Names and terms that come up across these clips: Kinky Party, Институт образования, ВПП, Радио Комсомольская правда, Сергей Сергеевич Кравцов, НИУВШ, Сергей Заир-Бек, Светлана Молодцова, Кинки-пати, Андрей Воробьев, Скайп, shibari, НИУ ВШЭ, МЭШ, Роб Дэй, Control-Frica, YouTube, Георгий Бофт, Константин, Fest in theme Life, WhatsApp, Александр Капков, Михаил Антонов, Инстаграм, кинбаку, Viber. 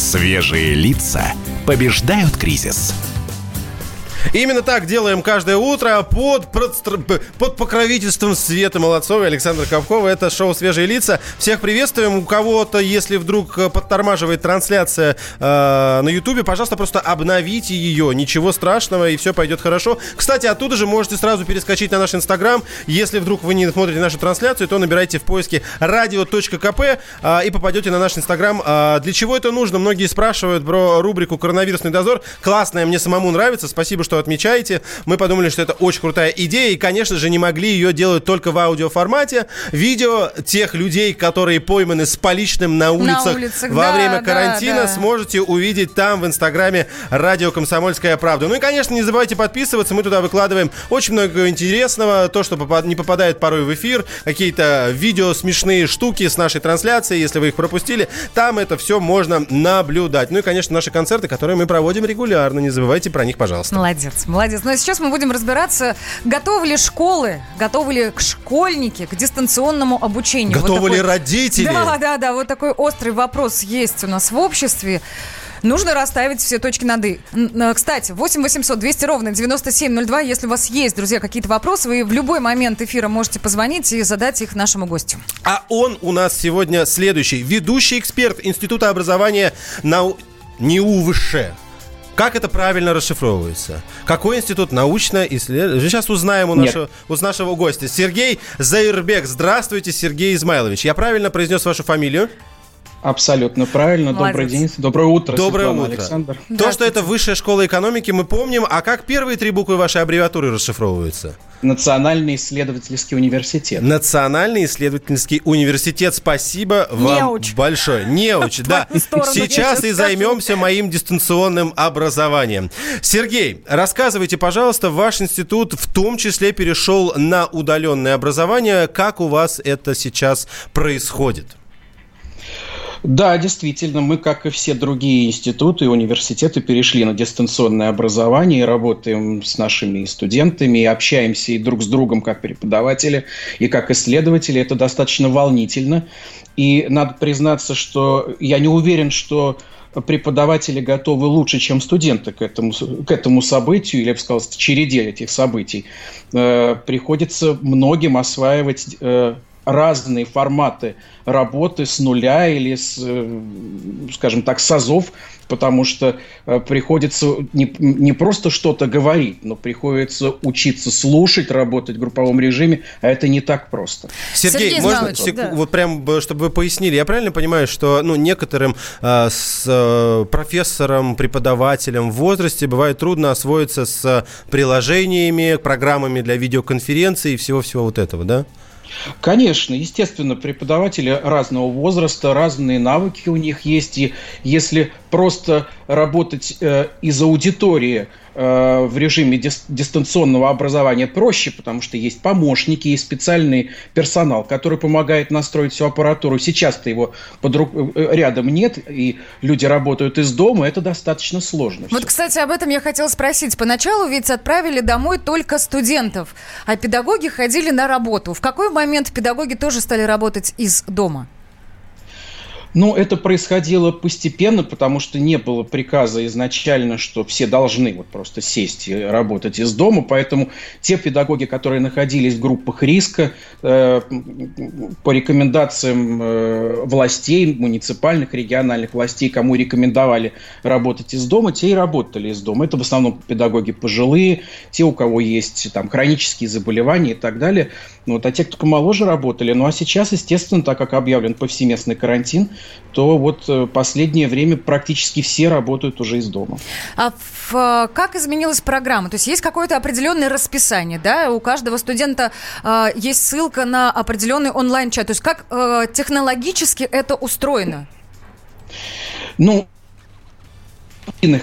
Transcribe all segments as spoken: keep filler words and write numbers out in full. Свежие лица побеждают кризис. Именно так делаем каждое утро под, под, под покровительством Светы Молодцовой и Александра Капкова. Это шоу «Свежие лица». Всех приветствуем. У кого-то, если вдруг подтормаживает трансляция э, на Ютубе, пожалуйста, просто обновите ее. Ничего страшного, и все пойдет хорошо. Кстати, оттуда же можете сразу перескочить на наш Инстаграм. Если вдруг вы не смотрите нашу трансляцию, то набирайте в поиске радио точка кп э, и попадете на наш Инстаграм. Э, для чего это нужно? Многие спрашивают про рубрику «Коронавирусный дозор». Классная, мне самому нравится. Спасибо, что отмечаете. Мы подумали, что это очень крутая идея, и, конечно же, не могли ее делать только в аудиоформате. Видео тех людей, которые пойманы с поличным на улицах, на улицах. во да, время карантина, да, да. сможете увидеть там в Инстаграме «Радио Комсомольская правда». Ну и, конечно, не забывайте подписываться. Мы туда выкладываем очень много интересного, то, что не попадает порой в эфир, какие-то видео, смешные штуки с нашей трансляции, если вы их пропустили. Там это все можно наблюдать. Ну и, конечно, наши концерты, которые мы проводим регулярно. Не забывайте про них, пожалуйста. Молодец, молодец. Ну а сейчас мы будем разбираться, готовы ли школы, готовы ли школьники к дистанционному обучению. Готовы вот такой... ли родители? Да, да, да, вот такой острый вопрос есть у нас в обществе. Нужно расставить все точки над «и». Кстати, восемь восемьсот двести ровно девяносто семь ноль два. Если у вас есть, друзья, какие-то вопросы, вы в любой момент эфира можете позвонить и задать их нашему гостю. А он у нас сегодня следующий. Ведущий эксперт Института образования нау... НИУВШ. Как это правильно расшифровывается? Какой институт научно-исследовательский? Сейчас узнаем у нашего, у нашего гостя. Сергей Заир-Бек. Здравствуйте, Сергей Измайлович. Я правильно произнес вашу фамилию? Абсолютно правильно. Молодец. Добрый день. Доброе утро, Доброе Светлана, утро. Александр. То, что это высшая школа экономики, мы помним. А как первые три буквы вашей аббревиатуры расшифровываются? Национальный исследовательский университет. Национальный исследовательский университет. Спасибо вам Неуч. большое. Неуч, да. Сейчас и займемся моим дистанционным образованием. Сергей, рассказывайте, пожалуйста, ваш институт в том числе перешел на удаленное образование. Как у вас это сейчас происходит? Да, действительно, мы, как и все другие институты и университеты, перешли на дистанционное образование и работаем с нашими студентами, и общаемся и друг с другом как преподаватели, и как исследователи. Это достаточно волнительно. И надо признаться, что я не уверен, что преподаватели готовы лучше, чем студенты к этому, к этому событию, или, я бы сказал, череде этих событий. Э, приходится многим осваивать... Э, разные форматы работы с нуля или, с, скажем так, с азов, потому что приходится не, не просто что-то говорить, но приходится учиться слушать, работать в групповом режиме, а это не так просто. Сергей, Сергей можно, сек, да. вот прям, чтобы вы пояснили, я правильно понимаю, что ну, некоторым э, с, э, профессорам, преподавателям в возрасте бывает трудно освоиться с приложениями, программами для видеоконференций и всего-всего вот этого, да? Конечно, естественно, преподаватели разного возраста, разные навыки у них есть, и если просто работать э, из аудитории э, в режиме дис- дистанционного образования проще, потому что есть помощники, есть специальный персонал, который помогает настроить всю аппаратуру. Сейчас-то его под ру- рядом нет, и люди работают из дома, это достаточно сложно. Вот, все. Кстати, об этом я хотела спросить. Поначалу ведь отправили домой только студентов, а педагоги ходили на работу. В какой момент педагоги тоже стали работать из дома? Ну, это происходило постепенно, потому что не было приказа изначально, что все должны вот просто сесть и работать из дома, поэтому те педагоги, которые находились в группах риска, э, по рекомендациям э, властей, муниципальных, региональных властей, кому рекомендовали работать из дома, те и работали из дома. Это в основном педагоги пожилые, те, у кого есть там хронические заболевания и так далее. Вот, а те, кто помоложе, работали. Ну, а сейчас, естественно, так как объявлен повсеместный карантин, то вот последнее время практически все работают уже из дома. А в, как изменилась программа? То есть есть какое-то определенное расписание, да? У каждого студента э, есть ссылка на определенный онлайн-чат. То есть как э, технологически это устроено? Ну...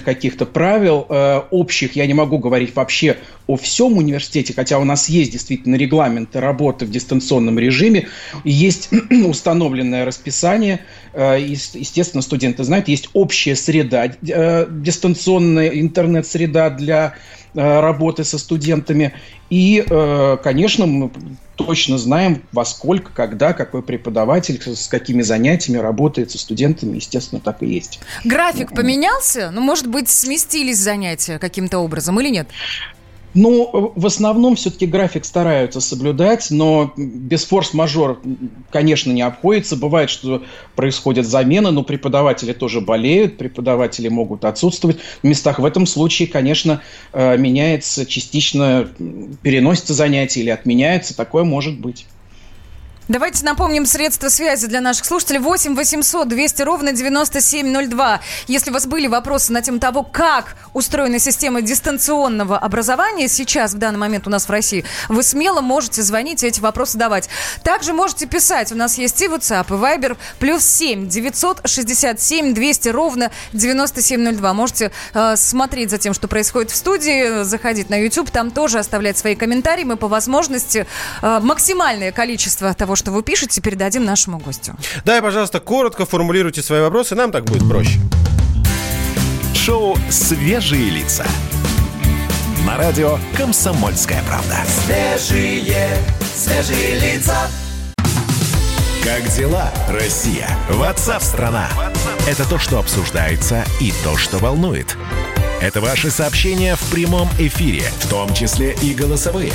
каких-то правил э, общих, я не могу говорить вообще о всем университете, хотя у нас есть действительно регламенты работы в дистанционном режиме, есть установленное расписание, э, естественно, студенты знают, есть общая среда, э, дистанционная интернет-среда для работы со студентами. И, конечно, мы точно знаем, во сколько, когда, какой преподаватель, с какими занятиями работает со студентами. Естественно, так и есть. График поменялся? Ну, может быть, сместились занятия каким-то образом или нет? Ну, в основном все-таки график стараются соблюдать, но без форс-мажор, конечно, не обходится. Бывает, что происходят замены, но преподаватели тоже болеют, преподаватели могут отсутствовать в местах. В этом случае, конечно, меняется частично, переносятся занятия или отменяются. Такое может быть. Давайте напомним средства связи для наших слушателей. восемь восемьсот двести ровно девяносто семь ноль два. Если у вас были вопросы на тему того, как устроена система дистанционного образования сейчас, в данный момент у нас в России, вы смело можете звонить и эти вопросы давать. Также можете писать. У нас есть и WhatsApp, и Viber. плюс семь девятьсот шестьдесят семь двести ровно девяносто семь ноль два. Можете э, смотреть за тем, что происходит в студии, заходить на YouTube, там тоже оставлять свои комментарии. Мы по возможности э, максимальное количество того, что вы пишете, передадим нашему гостю. Да, и, пожалуйста, коротко формулируйте свои вопросы, нам так будет проще. Шоу «Свежие лица» на радио «Комсомольская правда». Свежие, свежие лица. Как дела, Россия? Ватсап-страна. Это то, что обсуждается и то, что волнует. Это ваши сообщения в прямом эфире, в том числе и голосовые.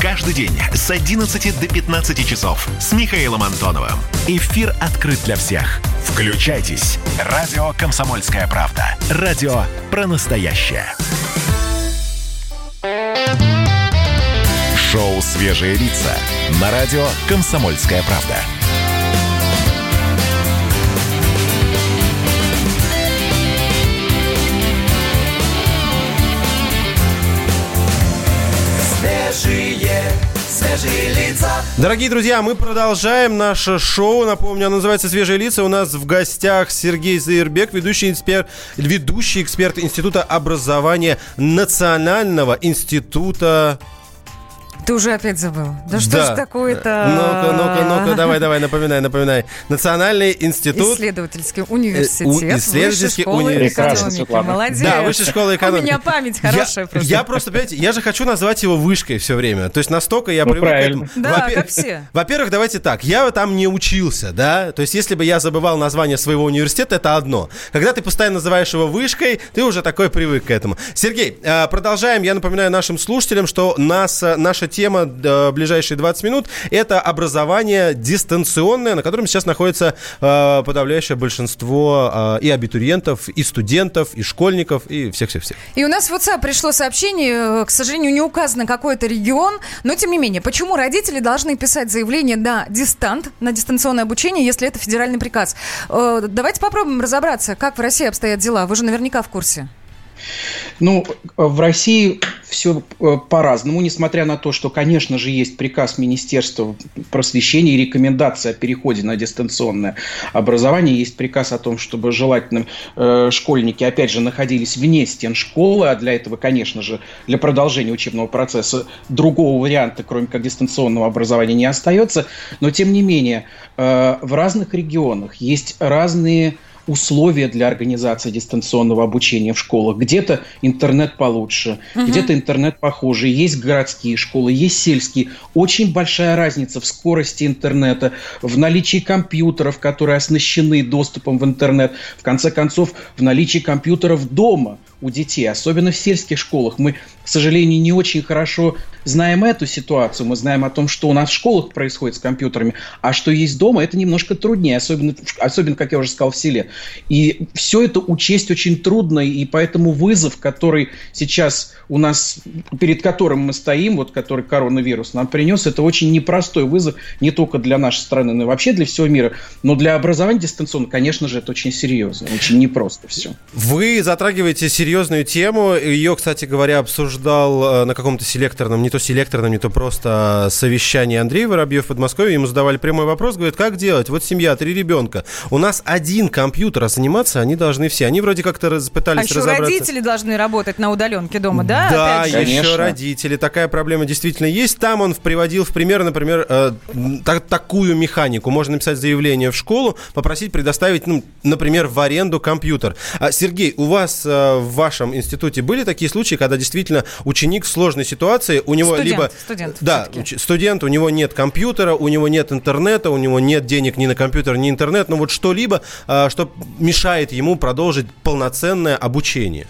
Каждый день с одиннадцати до пятнадцати часов с Михаилом Антоновым. Эфир открыт для всех. Включайтесь. Радио «Комсомольская правда». Радио про настоящее. Шоу «Свежие лица» на радио «Комсомольская правда». Свежие, свежие лица. Дорогие друзья, мы продолжаем наше шоу. Напомню, оно называется «Свежие лица». У нас в гостях Сергей Заир-Бек, ведущий эксперт, ведущий эксперт Института образования Национального института... Ты уже опять забыл. Да что да. ж такое-то... Ну-ка, ну-ка, ну-ка, давай, давай, напоминай, напоминай. Национальный институт... Исследовательский университет. У- исследовательский университет. Молодец. Да, высшая школа экономики. У меня память хорошая. Я просто, я просто понимаете, я же хочу назвать его вышкой все время. То есть настолько я ну, привык... Правильно. Да, Во- как все. Во-первых, давайте так. Я там не учился, да? То есть если бы я забывал название своего университета, это одно. Когда ты постоянно называешь его вышкой, ты уже такой привык к этому. Сергей, продолжаем. Я напоминаю нашим слушателям, что нас, наша тема... Тема э, ближайшие двадцать минут – это образование дистанционное, на котором сейчас находится э, подавляющее большинство э, и абитуриентов, и студентов, и школьников, и всех-всех-всех. И у нас в WhatsApp пришло сообщение, к сожалению, не указано какой-то регион, но тем не менее, почему родители должны писать заявление на дистант, на дистанционное обучение, если это федеральный приказ? Э, давайте попробуем разобраться, как в России обстоят дела. Вы же наверняка в курсе. Ну, в России все по-разному, несмотря на то, что, конечно же, есть приказ Министерства просвещения и рекомендация о переходе на дистанционное образование, есть приказ о том, чтобы желательно э, школьники, опять же, находились вне стен школы, а для этого, конечно же, для продолжения учебного процесса другого варианта, кроме как дистанционного образования, не остается, но, тем не менее, э, в разных регионах есть разные... условия для организации дистанционного обучения в школах. Где-то интернет получше, угу. где-то интернет похуже. Есть городские школы, есть сельские. Очень большая разница в скорости интернета, в наличии компьютеров, которые оснащены доступом в интернет. В конце концов, в наличии компьютеров дома у детей, особенно в сельских школах. Мы, к сожалению, не очень хорошо знаем эту ситуацию. Мы знаем о том, что у нас в школах происходит с компьютерами, а что есть дома, это немножко труднее, особенно, особенно, как я уже сказал, в селе. И все это учесть очень трудно, и поэтому вызов, который сейчас у нас, перед которым мы стоим, вот который коронавирус нам принес, это очень непростой вызов не только для нашей страны, но и вообще для всего мира. Но для образования дистанционно, конечно же, это очень серьезно, очень непросто все. Вы затрагиваете серьезно серьезную тему. Ее, кстати говоря, обсуждал на каком-то селекторном, не то селекторном, не то просто совещании Андрей Воробьев в Подмосковье. Ему задавали прямой вопрос, говорит, как делать? Вот семья, три ребенка. У нас один компьютер, а заниматься они должны все. Они вроде как-то раз, пытались а разобраться. А еще родители должны работать на удаленке дома, да? Да, опять же? Еще родители. Такая проблема действительно есть. Там он приводил в пример, например, э, так, такую механику. Можно написать заявление в школу, попросить предоставить, ну, например, в аренду компьютер. А, Сергей, у вас в э, вашем институте были такие случаи, когда действительно ученик в сложной ситуации, у него студент, либо... Студент, да, все-таки. Студент, у него нет компьютера, у него нет интернета, у него нет денег ни на компьютер, ни интернет, но вот что-либо, что мешает ему продолжить полноценное обучение.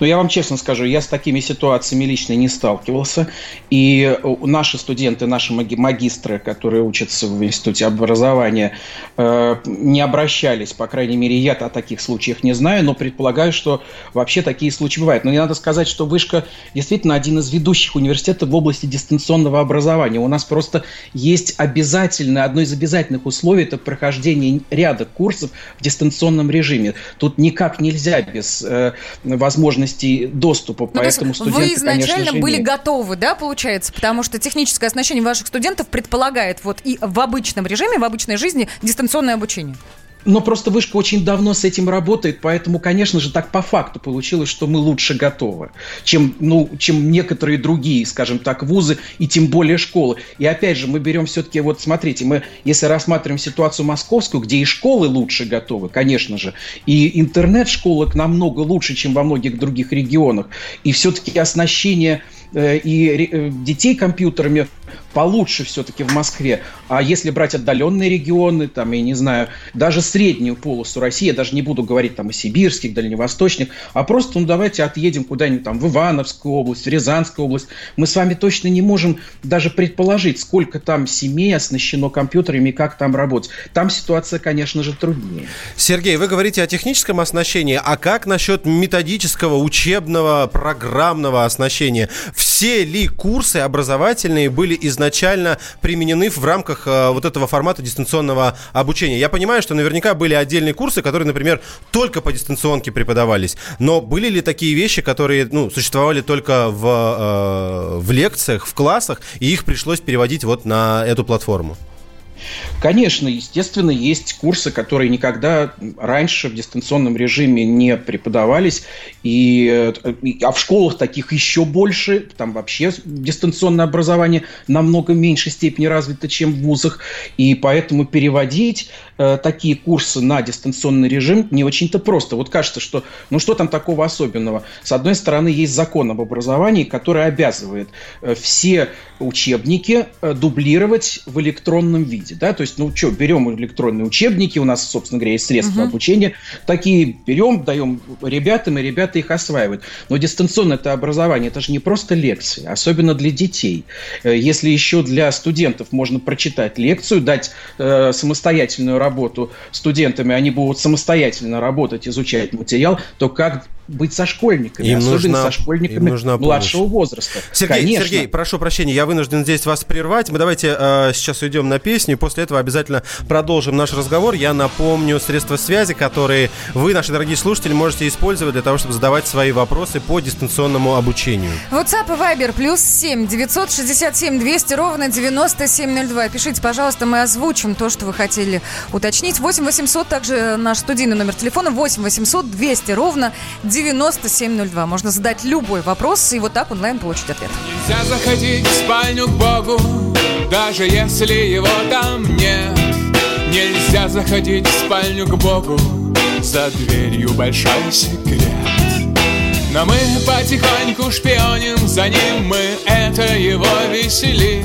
Но я вам честно скажу, я с такими ситуациями лично не сталкивался. И наши студенты, наши магистры, которые учатся в институте образования, не обращались. По крайней мере, я о таких случаях не знаю, но предполагаю, что вообще такие случаи бывают. Но мне надо сказать, что Вышка действительно один из ведущих университетов в области дистанционного образования. У нас просто есть обязательно, одно из обязательных условий – это прохождение ряда курсов в дистанционном режиме. Тут никак нельзя без возможности возможностей доступа, ну, поэтому студенты, конечно же, вы изначально были нет. готовы, да, получается? Потому что техническое оснащение ваших студентов предполагает вот и в обычном режиме, в обычной жизни дистанционное обучение. Но просто Вышка очень давно с этим работает, поэтому, конечно же, так по факту получилось, что мы лучше готовы, чем, ну, чем некоторые другие, скажем так, вузы и тем более школы. И опять же, мы берем все-таки, вот смотрите, мы, если рассматриваем ситуацию московскую, где и школы лучше готовы, конечно же, и интернет-школок намного лучше, чем во многих других регионах, и все-таки оснащение... и детей компьютерами получше все-таки в Москве. А если брать отдаленные регионы, там, я не знаю, даже среднюю полосу России, я даже не буду говорить там о сибирских, дальневосточных, а просто, ну, давайте отъедем куда-нибудь там в Ивановскую область, в Рязанскую область. Мы с вами точно не можем даже предположить, сколько там семей оснащено компьютерами и как там работать. Там ситуация, конечно же, труднее. Сергей, вы говорите о техническом оснащении, а как насчет методического, учебного, программного оснащения? Все ли курсы образовательные были изначально применены в рамках э, вот этого формата дистанционного обучения? Я понимаю, что наверняка были отдельные курсы, которые, например, только по дистанционке преподавались. Но были ли такие вещи, которые, ну, существовали только в, э, в лекциях, в классах, и их пришлось переводить вот на эту платформу? Конечно, естественно, есть курсы, которые никогда раньше в дистанционном режиме не преподавались, и, а в школах таких еще больше, там вообще дистанционное образование намного меньшей степени развито, чем в вузах, и поэтому переводить э, такие курсы на дистанционный режим не очень-то просто. Вот кажется, что, ну что там такого особенного? С одной стороны, есть закон об образовании, который обязывает э, все учебники э, дублировать в электронном виде. Да? То есть, ну что, берем электронные учебники, у нас, собственно говоря, есть средства uh-huh. обучения, такие берем, даем ребятам, и ребята их осваивают. Но дистанционное это образование, это же не просто лекции, особенно для детей. Если еще для студентов можно прочитать лекцию, дать э, самостоятельную работу студентами, они будут самостоятельно работать, изучать материал, то как... быть со школьниками, им особенно нужна, со школьниками младшего возраста. Сергей, Сергей, прошу прощения, я вынужден здесь вас прервать. Мы давайте э, сейчас уйдем на песню, и после этого обязательно продолжим наш разговор. Я напомню средства связи, которые вы, наши дорогие слушатели, можете использовать для того, чтобы задавать свои вопросы по дистанционному обучению. WhatsApp и Viber плюс семь девятьсот шестьдесят семь двести ровно девяносто семь ноль два. Пишите, пожалуйста, мы озвучим то, что вы хотели уточнить. восемь восемьсот, также наш студийный номер телефона восемь восемьсот двести ровно девяносто семь ноль два. Можно задать любой вопрос и вот так онлайн получить ответ. Нельзя заходить в спальню к Богу, даже если его там нет. Нельзя заходить в спальню к Богу, за дверью большой секрет. Но мы потихоньку шпионим за ним, мы это его веселит.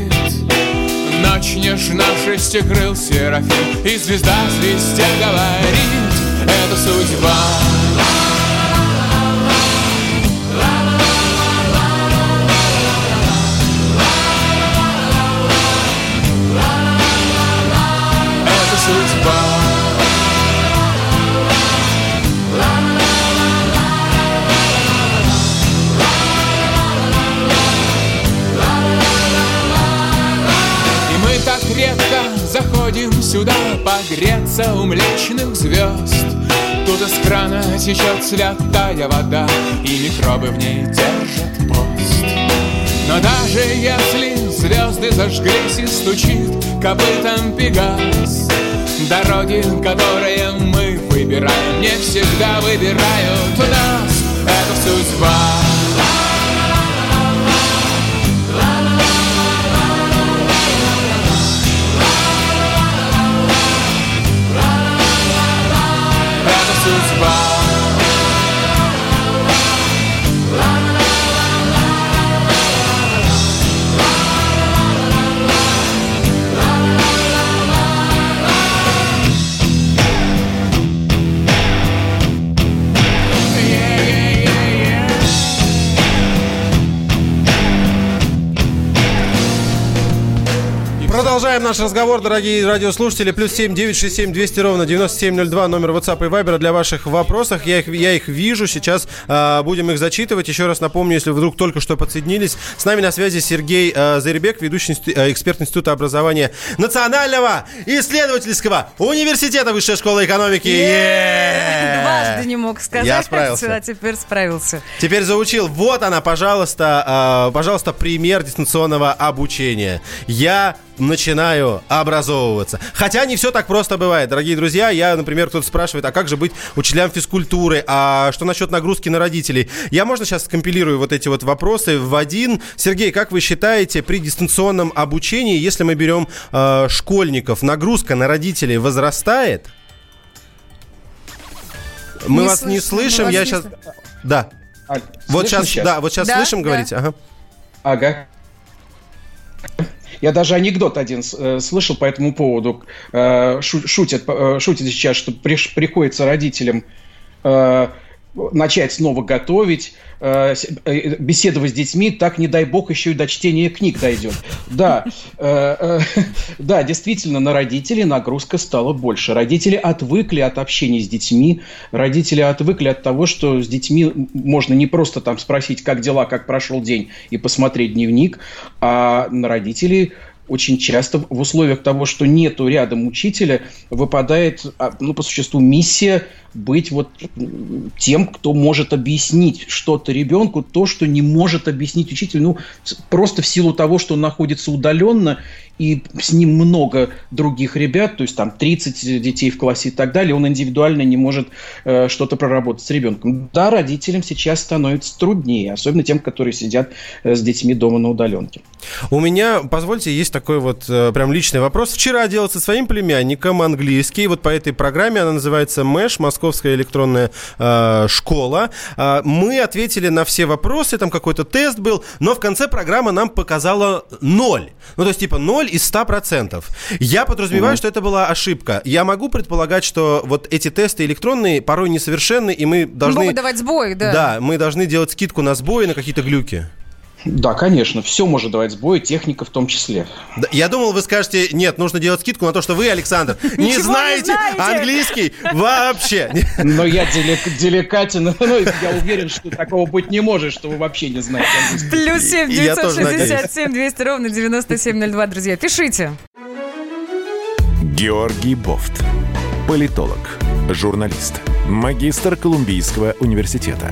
Ночь нежна, шестикрыл серафим, и звезда звезде говорит, это судьба. Заходим сюда погреться у млечных звезд. Тут из крана течет святая вода, и микробы в ней держат пост. Но даже если звезды зажглись и стучит копытом Пегас, дороги, которые мы выбираем, не всегда выбирают нас. Это судьба. It's Продолжаем наш разговор, дорогие радиослушатели. Плюс семь девятьсот шестьдесят семь двести ровно девяносто семь ноль два. Номер WhatsApp и Viber для ваших вопросов. Я их, я их вижу. Сейчас э, будем их зачитывать. Еще раз напомню, если вдруг только что подсоединились. С нами на связи Сергей э, Заир-Бек, ведущий институ, э, эксперт Института образования Национального исследовательского университета Высшей школы экономики. Yeah! Yeah! Дважды не мог сказать. Я справился. А теперь справился. Теперь заучил. Вот она, пожалуйста, э, пожалуйста, пример дистанционного обучения. Я... начинаю образовываться. Хотя не все так просто бывает, дорогие друзья. Я, например, кто-то спрашивает, а как же быть учителям физкультуры? А что насчет нагрузки на родителей? Я, можно, сейчас скомпилирую вот эти вот вопросы в один. Сергей, как вы считаете, при дистанционном обучении, если мы берем э, школьников, нагрузка на родителей возрастает? Мы не вас слышим, не слышим. Вас я не сейчас... Слышно. Да. А, вот сейчас, сейчас? Да. Вот сейчас да? слышим, да. Говорите? Ага. Ага. Я даже анекдот один э, слышал по этому поводу. Э, шутят, э, шутят сейчас, что приш, приходится родителям э, начать снова готовить, э, беседовать с детьми, так, не дай бог, еще и до чтения книг дойдет. Да, э, э, да, действительно, на родителей нагрузка стала больше. Родители отвыкли от общения с детьми, родители отвыкли от того, что с детьми можно не просто там спросить, как дела, как прошел день, и посмотреть дневник, а на родителей... Очень часто в условиях того, что нету рядом учителя, выпадает, ну, по существу, миссия быть вот тем, кто может объяснить что-то ребенку, то, что не может объяснить учитель, ну, просто в силу того, что он находится удаленно, и с ним много других ребят, то есть там тридцать детей в классе и так далее, он индивидуально не может э, что-то проработать с ребенком. Да, родителям сейчас становится труднее, особенно тем, которые сидят э, с детьми дома на удаленке. У меня, позвольте, есть такой вот э, прям личный вопрос. Вчера делал со своим племянником английский, вот по этой программе, она называется МЭШ, Московская электронная э, школа. Э, мы ответили на все вопросы, там какой-то тест был, но в конце программа нам показала ноль. Ну, то есть типа ноль из ста процентов. Я подразумеваю, mm-hmm. что это была ошибка. Я могу предполагать, что вот эти тесты электронные порой несовершенны, и мы должны... Могут давать сбои, да. Да, мы должны делать скидку на сбои, на какие-то глюки. Да, конечно, все может давать сбои, техника в том числе. Да, я думал, вы скажете, нет, нужно делать скидку на то, что вы, Александр, не знаете, не знаете английский вообще. Но я делик- деликатен, но я уверен, что такого быть не может, что вы вообще не знаете английский. Плюс семь девятьсот шестьдесят семь двести ровно девяносто семь ноль два, друзья, пишите. Георгий Бофт, политолог, журналист, магистр Колумбийского университета,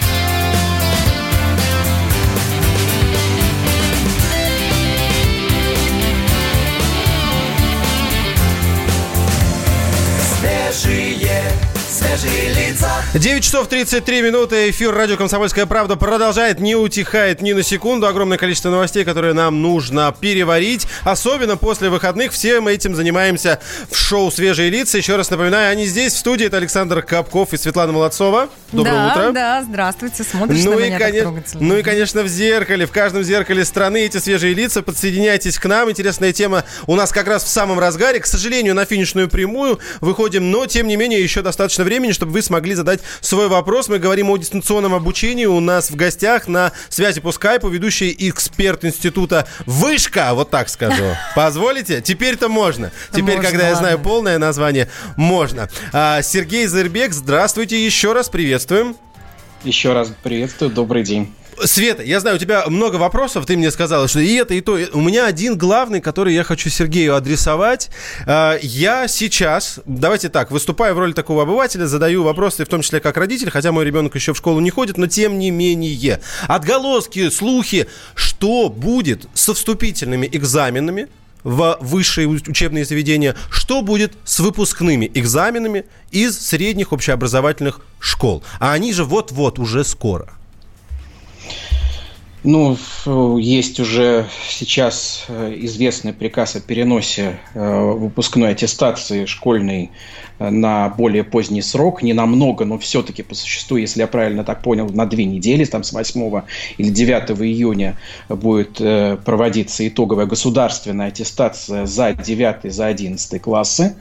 девять часов тридцать три минуты. Эфир «Радио Комсомольская правда» продолжает, не утихает ни на секунду. Огромное количество новостей, которые нам нужно переварить. Особенно после выходных. Все мы этим занимаемся в шоу «Свежие лица». Еще раз напоминаю, они здесь, в студии. Это Александр Капков и Светлана Молодцова. Доброе да, утро. Да, да, здравствуйте. Смотришь ну на меня коне... так трогательно. Ну и, конечно, в зеркале. В каждом зеркале страны эти свежие лица. Подсоединяйтесь к нам. Интересная тема у нас как раз в самом разгаре. К сожалению, на финишную прямую выходим. Но, тем не менее, еще достаточно времени, чтобы вы смогли задать свой вопрос. Мы говорим о дистанционном обучении. У нас в гостях на связи по скайпу ведущий эксперт института Вышка, вот так скажу. Позволите? Теперь-то можно. Теперь, можно, когда ладно. Я знаю полное название, можно. А, Сергей Заир-Бек, здравствуйте. Еще раз приветствуем. Еще раз приветствую. Добрый день. Света, я знаю, у тебя много вопросов, ты мне сказала, что и это, и то. У меня один главный, который я хочу Сергею адресовать. Я сейчас, давайте так, выступаю в роли такого обывателя, задаю вопросы, в том числе как родитель, хотя мой ребенок еще в школу не ходит, но тем не менее. Отголоски, слухи, что будет со вступительными экзаменами в высшие учебные заведения, что будет с выпускными экзаменами из средних общеобразовательных школ. А они же вот-вот уже скоро. Ну, есть уже сейчас известный приказ о переносе выпускной аттестации школьной на более поздний срок. Не намного, но все-таки по существу, если я правильно так понял, на две недели, там с восьмого или девятого июня будет проводиться итоговая государственная аттестация за девятый, за одиннадцатый классы.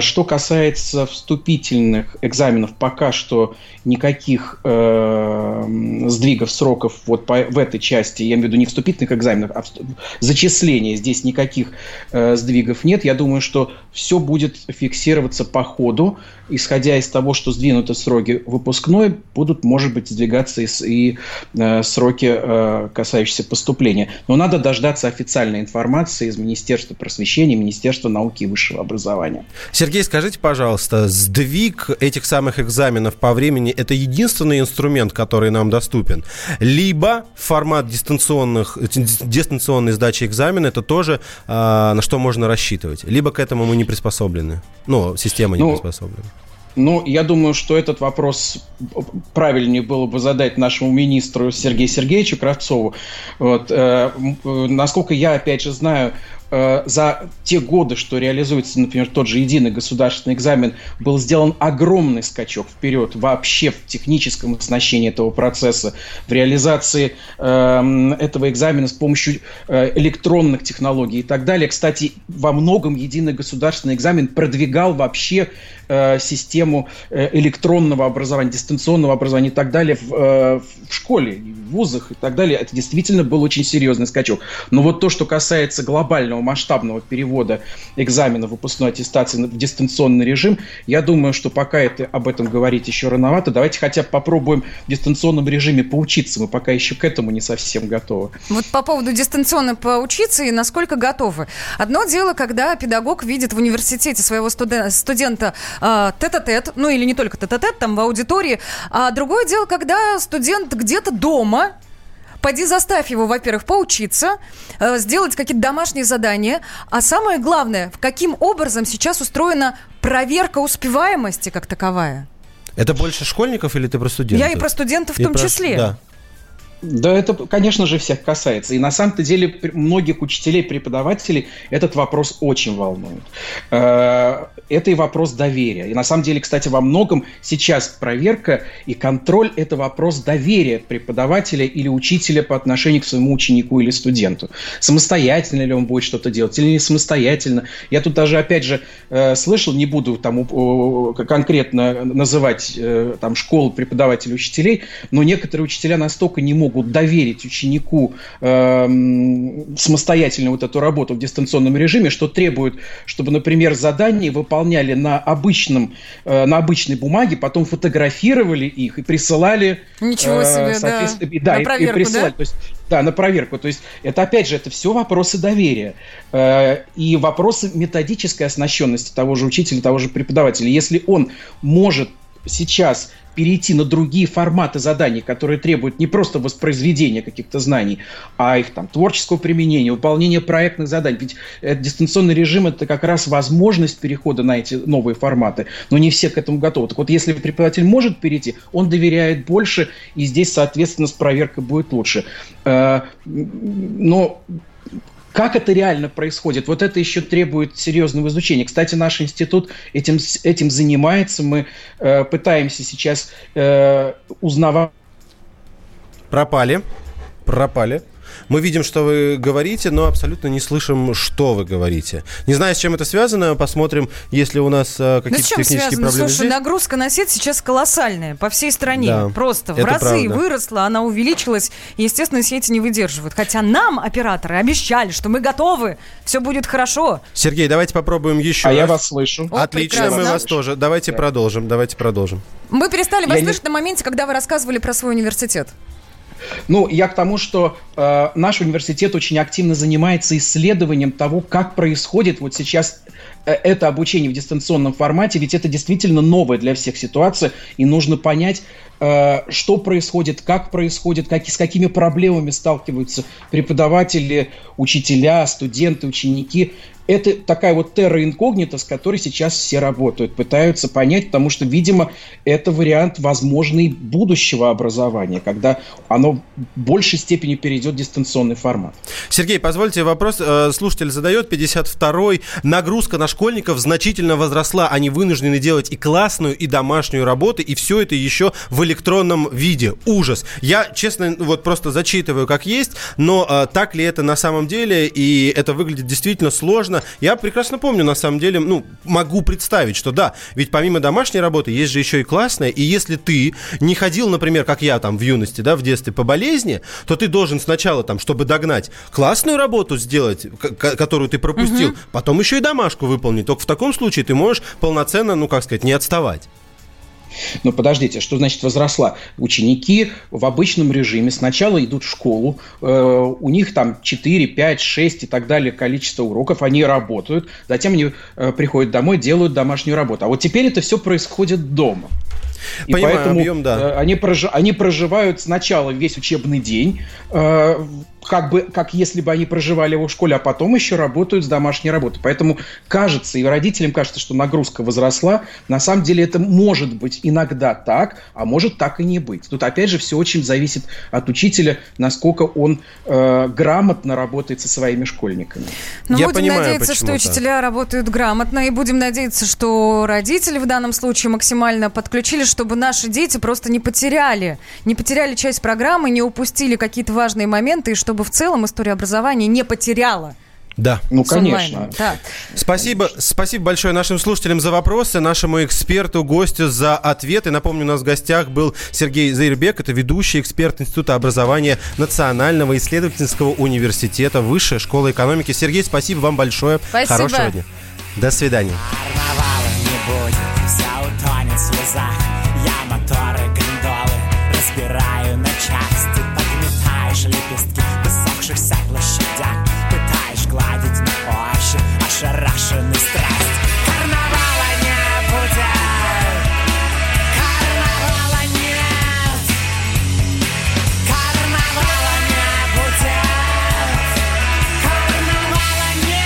Что касается вступительных экзаменов, пока что никаких сдвигов сроков вот по в этой части, я имею в виду не вступительных экзаменов, а зачисления, здесь никаких э, сдвигов нет. Я думаю, что все будет фиксироваться по ходу, исходя из того, что сдвинуты сроки выпускной, будут, может быть, сдвигаться и, и э, сроки, э, касающиеся поступления. Но надо дождаться официальной информации из Министерства просвещения, Министерства науки и высшего образования. Сергей, скажите, пожалуйста, сдвиг этих самых экзаменов по времени – это единственный инструмент, который нам доступен? Либо формат дистанционных, дистанционной сдачи экзамена, это тоже э, на что можно рассчитывать. Либо к этому мы не приспособлены. Ну, система не ну, приспособлена. Ну, я думаю, что этот вопрос правильнее было бы задать нашему министру Сергею Сергеевичу Кравцову. Вот, э, э, насколько я, опять же, знаю, за те годы, что реализуется, например, тот же единый государственный экзамен, был сделан огромный скачок вперед вообще в техническом оснащении этого процесса, в реализации э, этого экзамена с помощью э, электронных технологий и так далее. Кстати, во многом единый государственный экзамен продвигал вообще э, систему электронного образования, дистанционного образования и так далее в, э, в школе, в вузах и так далее. Это действительно был очень серьезный скачок. Но вот то, что касается глобального масштабного перевода экзамена выпускной аттестации в дистанционный режим. Я думаю, что пока это, об этом говорить еще рановато. Давайте хотя бы попробуем в дистанционном режиме поучиться. Мы пока еще к этому не совсем готовы. Вот по поводу дистанционно поучиться и насколько готовы. Одно дело, когда педагог видит в университете своего студен- студента э, тет-а-тет, ну или не только тет-а-тет, там в аудитории. А другое дело, когда студент где-то дома. Пойди заставь его, во-первых, поучиться, сделать какие-то домашние задания. А самое главное, каким образом сейчас устроена проверка успеваемости как таковая? Это больше школьников или ты про студентов? Я и про студентов и в том про... числе. Да. Да, это, конечно же, всех касается. И на самом-то деле многих учителей, преподавателей этот вопрос очень волнует. Это и вопрос доверия. И на самом деле, кстати, во многом сейчас проверка и контроль – это вопрос доверия преподавателя или учителя по отношению к своему ученику или студенту. Самостоятельно ли он будет что-то делать или не самостоятельно. Я тут даже, опять же, слышал, не буду там конкретно называть там, школу преподавателей, учителей, но некоторые учителя настолько не могут могут доверить ученику э, самостоятельно вот эту работу в дистанционном режиме, что требует, чтобы, например, задания выполняли на, обычном, э, на обычной бумаге, потом фотографировали их и присылали... Ничего себе, э, соответственно, да. да. На и, проверку, и присылали, да? То есть, да, на проверку. То есть это, опять же, это все вопросы доверия. Э, и вопросы методической оснащенности того же учителя, того же преподавателя. Если он может сейчас... перейти на другие форматы заданий, которые требуют не просто воспроизведения каких-то знаний, а их там творческого применения, выполнения проектных заданий. Ведь э, дистанционный режим – это как раз возможность перехода на эти новые форматы, но не все к этому готовы. Так вот, если преподаватель может перейти, он доверяет больше, и здесь, соответственно, с проверкой будет лучше. Э, но... Как это реально происходит? Вот это еще требует серьезного изучения. Кстати, наш институт этим, этим занимается. Мы э, пытаемся сейчас э, узнавать... Пропали. Пропали. Мы видим, что вы говорите, но абсолютно не слышим, что вы говорите. Не знаю, с чем это связано. Посмотрим, если у нас э, какие-то технические проблемы. Да с чем связано? Слушай, нагрузка на сеть сейчас колоссальная по всей стране. Да, просто в разы правда. Выросла, она увеличилась. И, естественно, сети не выдерживают. Хотя нам операторы обещали, что мы готовы, все будет хорошо. Сергей, давайте попробуем еще. А раз. Я вас слышу. О, отлично, прекрасно. Мы вас тоже. Давайте да. продолжим. Давайте продолжим. Мы перестали я вас не... слышать на моменте, когда вы рассказывали про свой университет. Ну, я к тому, что э, наш университет очень активно занимается исследованием того, как происходит вот сейчас это обучение в дистанционном формате, ведь это действительно новая для всех ситуация, и нужно понять, что происходит, как происходит, как, с какими проблемами сталкиваются преподаватели, учителя, студенты, ученики. Это такая вот терра инкогнита, с которой сейчас все работают, пытаются понять, потому что, видимо, это вариант возможный будущего образования, когда оно в большей степени перейдет в дистанционный формат. Сергей, позвольте вопрос. Слушатель задает, пятьдесят второй. Нагрузка на школьников значительно возросла. Они вынуждены делать и классную, и домашнюю работу, и все это еще в электронном виде. Ужас. Я, честно, вот просто зачитываю, как есть, но так ли это на самом деле, и это выглядит действительно сложно. Я прекрасно помню, на самом деле, ну, могу представить, что да, ведь помимо домашней работы есть же еще и классная, и если ты не ходил, например, как я там в юности, да, в детстве по болезни, то ты должен сначала там, чтобы догнать, классную работу сделать, к- которую ты пропустил, угу. Потом еще и домашку выполнить, только в таком случае ты можешь полноценно, ну, как сказать, не отставать. Но подождите, что значит возросла? Ученики в обычном режиме сначала идут в школу, э, у них там четыре, пять, шесть и так далее количество уроков, они работают, затем они э, приходят домой, делают домашнюю работу. А вот теперь это все происходит дома. И понимаю, поэтому объем, да. они, прожи, они проживают сначала весь учебный день, э, как бы, как если бы они проживали его в школе, а потом еще работают с домашней работой. Поэтому кажется, и родителям кажется, что нагрузка возросла. На самом деле это может быть иногда так, а может так и не быть. Тут опять же все очень зависит от учителя, насколько он э, грамотно работает со своими школьниками. Но Я будем понимаю, надеяться, почему-то. что учителя работают грамотно, и будем надеяться, что родители в данном случае максимально подключили, чтобы наши дети просто не потеряли, не потеряли часть программы, не упустили какие-то важные моменты, и чтобы в целом история образования не потеряла. Да. Ну, конечно. Да. Спасибо, конечно. Спасибо большое нашим слушателям за вопросы, нашему эксперту, гостю за ответы. Напомню, у нас в гостях был Сергей Заир-Бек, это ведущий эксперт Института образования Национального исследовательского университета Высшая школа экономики. Сергей, спасибо вам большое. Спасибо. Хорошего дня. До свидания. Карнавала не будет, вся утонет в слезах. Я моторы, гондолы разбираю на части. Подметаешь лепестки в высохшихся площадях. Пытаешь гладить на ощупь ошарашенную страсть. Карнавала не будет. Карнавала нет. Карнавала не будет. Карнавала нет.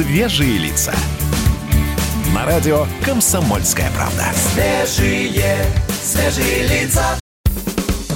Свежие лица. На радио «Комсомольская правда». Свежие, свежие лица.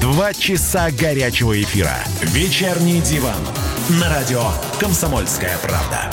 Два часа горячего эфира. «Вечерний диван». На радио «Комсомольская правда».